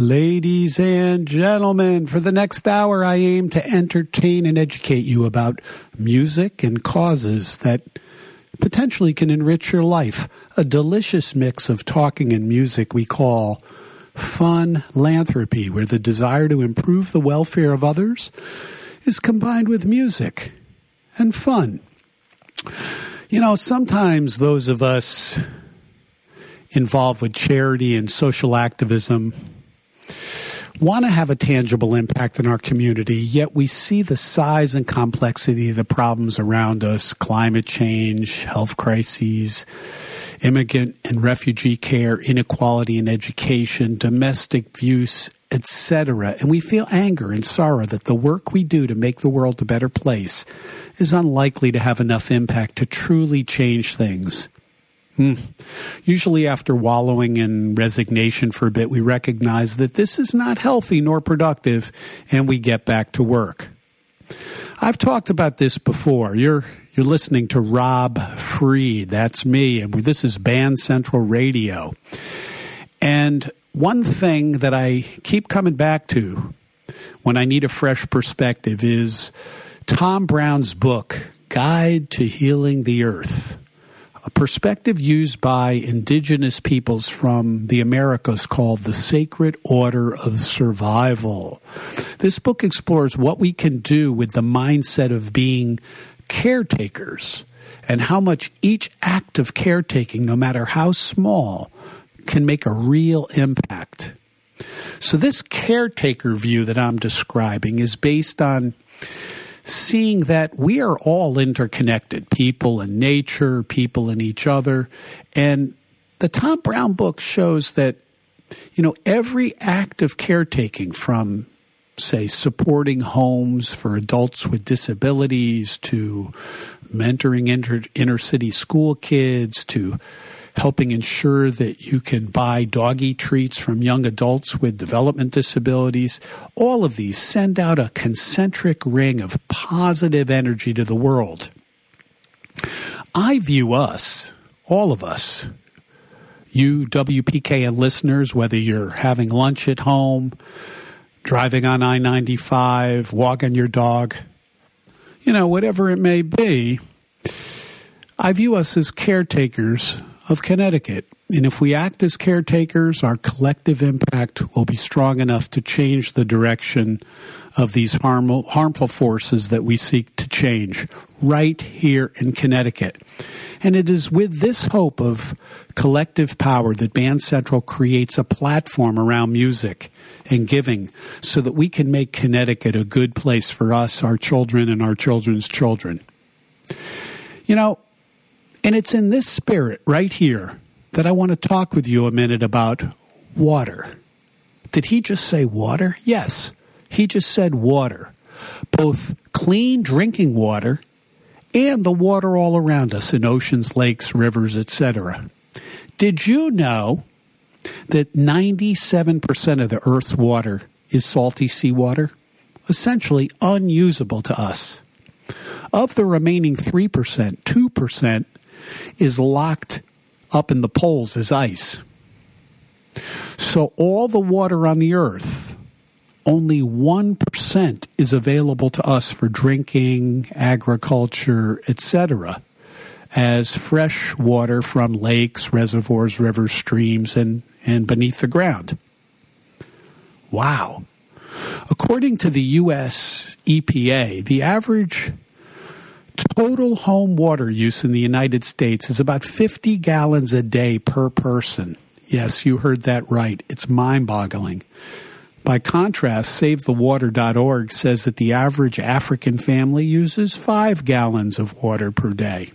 Ladies and gentlemen, for the next hour, I aim to entertain and educate you about music and causes that potentially can enrich your life. A delicious mix of talking and music we call funlanthropy, where the desire to improve the welfare of others is combined with music and fun. You know, sometimes those of us involved with charity and social activism want to have a tangible impact in our community, yet we see the size and complexity of the problems around us: climate change, health crises, immigrant and refugee care, inequality in education, domestic abuse, etc. And we feel anger and sorrow that the work we do to make the world a better place is unlikely to have enough impact to truly change things. Usually after wallowing in resignation for a bit, we recognize that this is not healthy nor productive, and we get back to work. I've talked about this before. You're listening to Rob Freed. That's me, and this is Band Central Radio. And one thing that I keep coming back to when I need a fresh perspective is Tom Brown's book, Guide to Healing the Earth. A perspective used by indigenous peoples from the Americas called the Sacred Order of Survival. This book explores what we can do with the mindset of being caretakers and how much each act of caretaking, no matter how small, can make a real impact. So this caretaker view that I'm describing is based on seeing that we are all interconnected, people in nature, people in each other. And the Tom Brown book shows that, you know, every act of caretaking, from, say, supporting homes for adults with disabilities to mentoring inner city school kids to helping ensure that you can buy doggy treats from young adults with development disabilities. All of these send out a concentric ring of positive energy to the world. I view us, all of us, you WPKN listeners, whether you're having lunch at home, driving on I-95, walking your dog, you know, whatever it may be, I view us as caretakers of Connecticut. And if we act as caretakers, our collective impact will be strong enough to change the direction of these harmful forces that we seek to change right here in Connecticut. And it is with this hope of collective power that Band Central creates a platform around music and giving so that we can make Connecticut a good place for us, our children, and our children's children. You know, and it's in this spirit right here that I want to talk with you a minute about water. Did he just say water? Yes, he just said water. Both clean drinking water and the water all around us in oceans, lakes, rivers, etc. Did you know that 97% of the Earth's water is salty seawater, essentially unusable to us? Of the remaining 3%, 2% is locked up in the poles as ice. So all the water on the earth, only 1% is available to us for drinking, agriculture, etc., as fresh water from lakes, reservoirs, rivers, streams, and beneath the ground. Wow. According to the U.S. EPA, the average total home water use in the United States is about 50 gallons a day per person. Yes, you heard that right. It's mind-boggling. By contrast, SaveTheWater.org says that the average African family uses 5 gallons of water per day.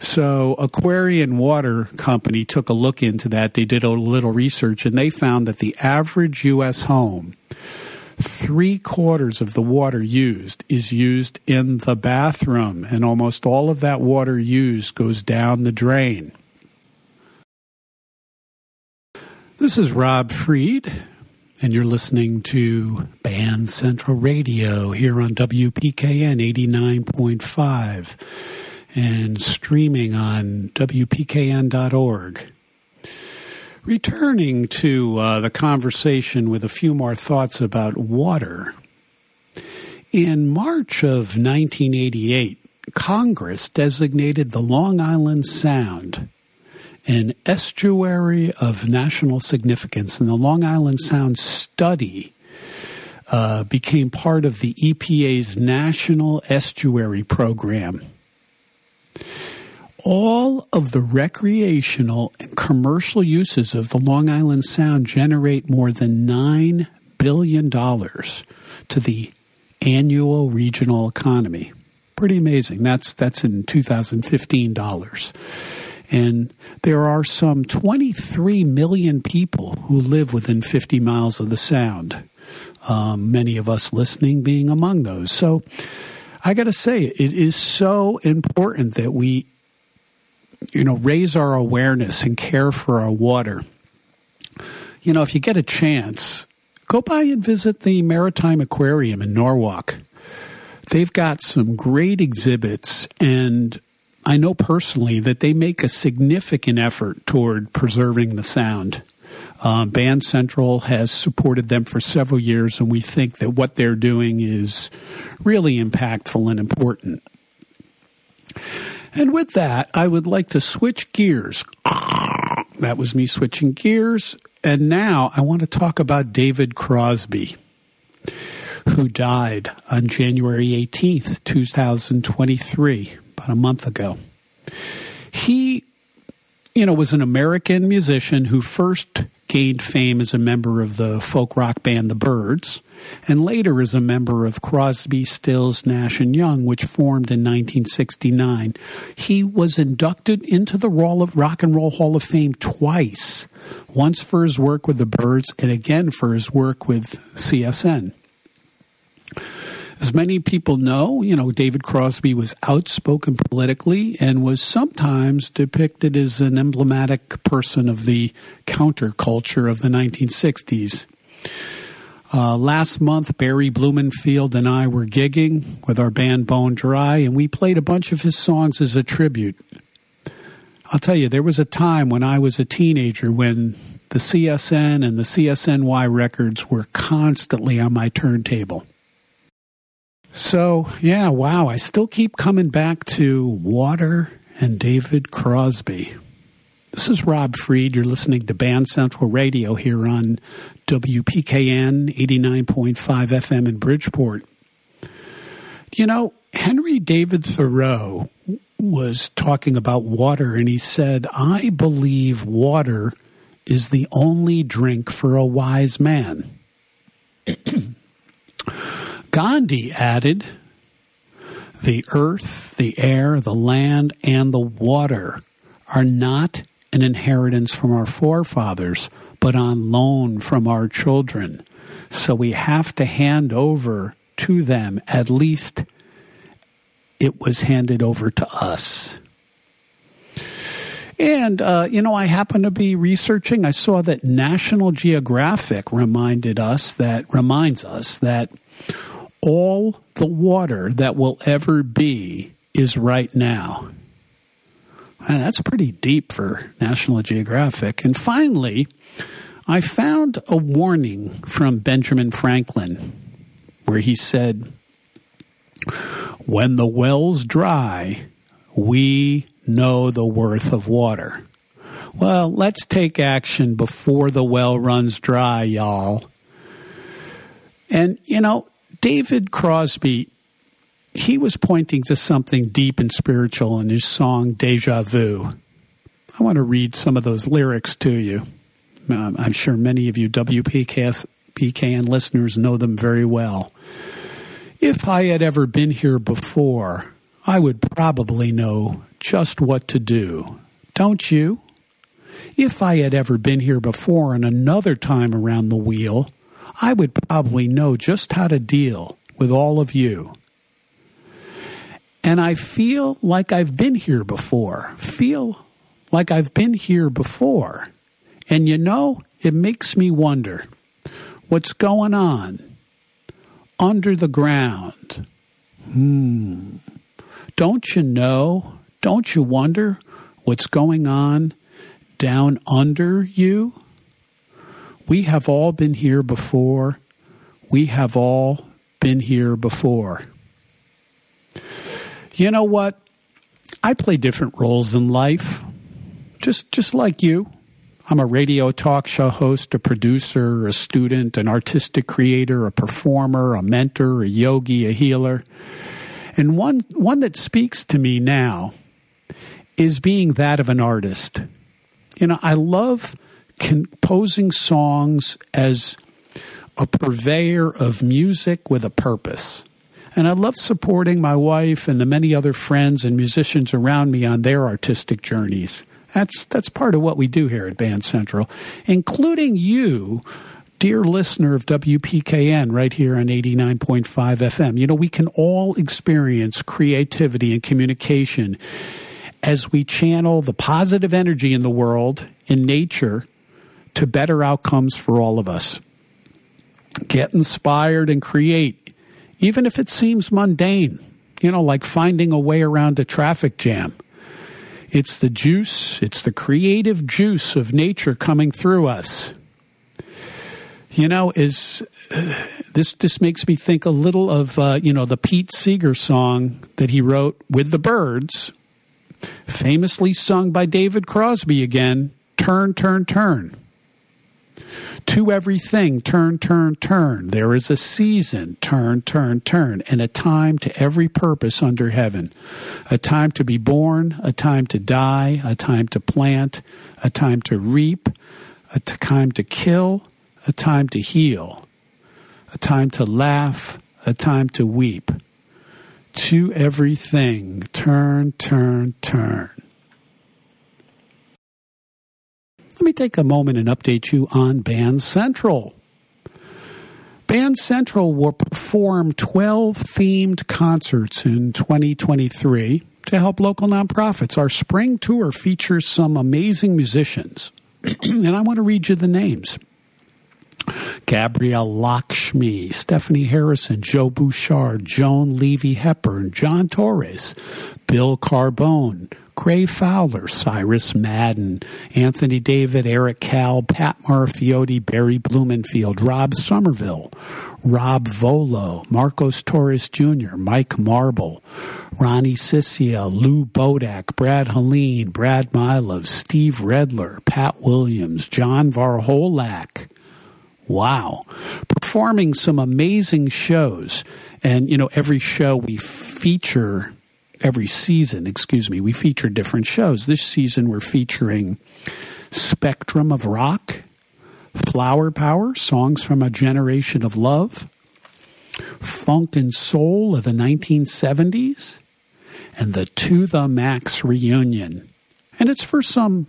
So Aquarian Water Company took a look into that. They did a little research, and they found that the average U.S. home, 3/4 of the water used is used in the bathroom, and almost all of that water used goes down the drain. This is Rob Freed, and you're listening to Band Central Radio here on WPKN 89.5 and streaming on WPKN.org. Returning to the conversation with a few more thoughts about water, in March of 1988, Congress designated the Long Island Sound an estuary of national significance, and the Long Island Sound study became part of the EPA's National Estuary Program. All of the recreational and commercial uses of the Long Island Sound generate more than $9 billion to the annual regional economy. Pretty amazing. That's in 2015 dollars. And there are some 23 million people who live within 50 miles of the Sound, many of us listening being among those. So I got to say, it is so important that we, you know, raise our awareness and care for our water. You know, if you get a chance, go by and visit the Maritime Aquarium in Norwalk. They've got some great exhibits, and I know personally that they make a significant effort toward preserving the Sound. Band Central has supported them for several years, and we think that what they're doing is really impactful and important. And with that, I would like to switch gears. That was me switching gears. And now I want to talk about David Crosby, who died on January 18th, 2023. About a month ago. He, you know, was an American musician who first gained fame as a member of the folk rock band The Byrds, and later as a member of Crosby, Stills, Nash, and Young, which formed in 1969. He was inducted into the Rock and Roll Hall of Fame twice, once for his work with The Byrds and again for his work with CSN. As many people know, you know, David Crosby was outspoken politically and was sometimes depicted as an emblematic person of the counterculture of the 1960s. Last month, Barry Blumenfield and I were gigging with our band Bone Dry, and we played a bunch of his songs as a tribute. I'll tell you, there was a time when I was a teenager when the CSN and the CSNY records were constantly on my turntable. So, yeah, wow, I still keep coming back to water and David Crosby. This is Rob Freed. You're listening to Band Central Radio here on WPKN 89.5 FM in Bridgeport. You know, Henry David Thoreau was talking about water, and he said, "I believe water is the only drink for a wise man." Gandhi added, "The earth, the air, the land, and the water are not an inheritance from our forefathers, but on loan from our children. So we have to hand over to them, at least it was handed over to us." And, you know, I happen to be researching. I saw that National Geographic reminds us that all the water that will ever be is right now. And that's pretty deep for National Geographic. And finally, I found a warning from Benjamin Franklin where he said, "When the well's dry, we know the worth of water." Well, let's take action before the well runs dry, y'all. And, you know, David Crosby, he was pointing to something deep and spiritual in his song Deja Vu. I want to read some of those lyrics to you. I'm sure many of you WPKN listeners know them very well. "If I had ever been here before, I would probably know just what to do. Don't you? If I had ever been here before and another time around the wheel, I would probably know just how to deal with all of you. And I feel like I've been here before. And you know, it makes me wonder what's going on under the ground. Don't you know? Don't you wonder what's going on down under you. We have all been here before. We have all been here before. You know what? I play different roles in life, just like you. I'm a radio talk show host, a producer, a student, an artistic creator, a performer, a mentor, a yogi, a healer. And one that speaks to me now is being that of an artist. You know, I love composing songs as a purveyor of music with a purpose. And I love supporting my wife and the many other friends and musicians around me on their artistic journeys. That's part of what we do here at Band Central, including you, dear listener of WPKN, right here on 89.5 FM. You know, we can all experience creativity and communication as we channel the positive energy in the world, in nature, to better outcomes for all of us. Get inspired and create, even if it seems mundane, you know, like finding a way around a traffic jam. It's the juice, it's the creative juice of nature coming through us. You know, this makes me think a little of, the Pete Seeger song that he wrote with the Byrds, famously sung by David Crosby again, Turn, Turn, Turn. To everything, turn, turn, turn. There is a season, turn, turn, turn, and a time to every purpose under heaven. A time to be born, a time to die, a time to plant, a time to reap, a time to kill, a time to heal, a time to laugh, a time to weep. To everything, turn, turn, turn. Let me take a moment and update you on Band Central. Band Central will perform 12 themed concerts in 2023 to help local nonprofits. Our spring tour features some amazing musicians, and I want to read you the names. Gabrielle Lakshmi, Stephanie Harrison, Joe Bouchard, Joan Levy-Hepburn, John Torres, Bill Carbone, Gray Fowler, Cyrus Madden, Anthony David, Eric Cal, Pat Marafiotti, Barry Blumenfield, Rob Somerville, Rob Volo, Marcos Torres Jr., Mike Marble, Ronnie Sissia, Lou Bodak, Brad Helene, Brad Milov, Steve Redler, Pat Williams, John Varholak. Wow. Performing some amazing shows. And, you know, every show we feature... Every season, we feature different shows. This season we're featuring Spectrum of Rock, Flower Power, Songs from a Generation of Love, Funk and Soul of the 1970s, and the To The Max reunion. And it's for some,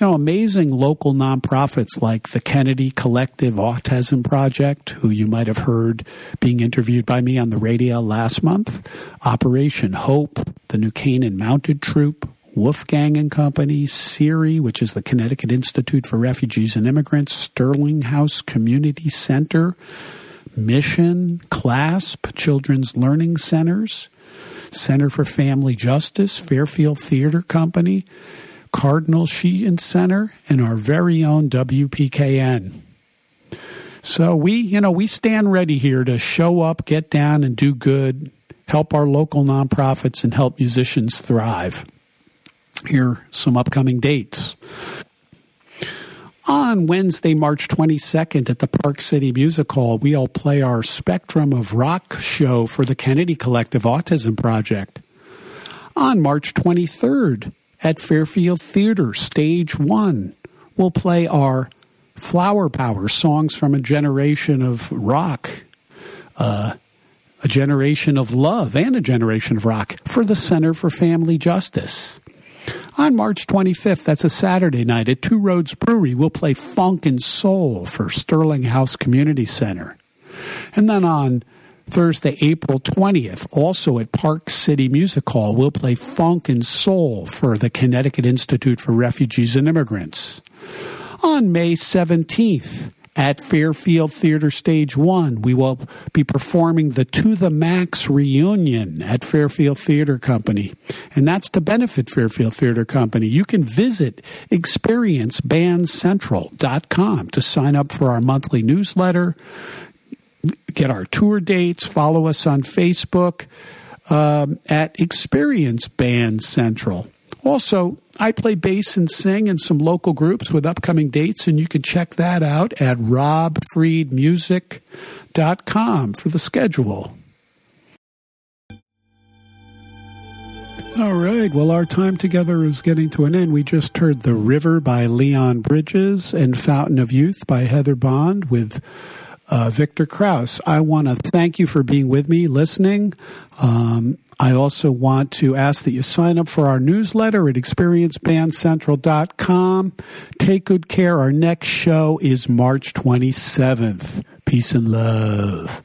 amazing local nonprofits like the Kennedy Collective Autism Project, who you might have heard being interviewed by me on the radio last month, Operation Hope, the New Canaan Mounted Troop, Wolfgang and Company, CIRI, which is the Connecticut Institute for Refugees and Immigrants, Sterling House Community Center, Mission, CLASP, Children's Learning Centers, Center for Family Justice, Fairfield Theater Company, Cardinal Sheehan Center, and our very own WPKN. So we stand ready here to show up, get down, and do good, help our local nonprofits, and help musicians thrive. Here are some upcoming dates. On Wednesday, March 22nd at the Park City Music Hall, we'll play our Spectrum of Rock show for the Kennedy Collective Autism Project. On March 23rd at Fairfield Theater, Stage 1, we'll play our Flower Power, Songs from a Generation of Rock, a Generation of Love, and a Generation of Rock for the Center for Family Justice. On March 25th, that's a Saturday night, at Two Roads Brewery, we'll play Funk and Soul for Sterling House Community Center. And then on Thursday, April 20th, also at Park City Music Hall, we'll play Funk and Soul for the Connecticut Institute for Refugees and Immigrants. On May 17th, at Fairfield Theater Stage 1. We will be performing the To The Max reunion at Fairfield Theater Company. And that's to benefit Fairfield Theater Company. You can visit experiencebandcentral.com to sign up for our monthly newsletter, get our tour dates, follow us on Facebook at Experience Band Central. Also, I play bass and sing in some local groups with upcoming dates, and you can check that out at robfreedmusic.com for the schedule. All right, well, our time together is getting to an end. We just heard The River by Leon Bridges and Fountain of Youth by Heather Bond with Victor Krauss. I want to thank you for being with me, listening. I also want to ask that you sign up for our newsletter at experiencebandcentral.com. Take good care. Our next show is March 27th. Peace and love.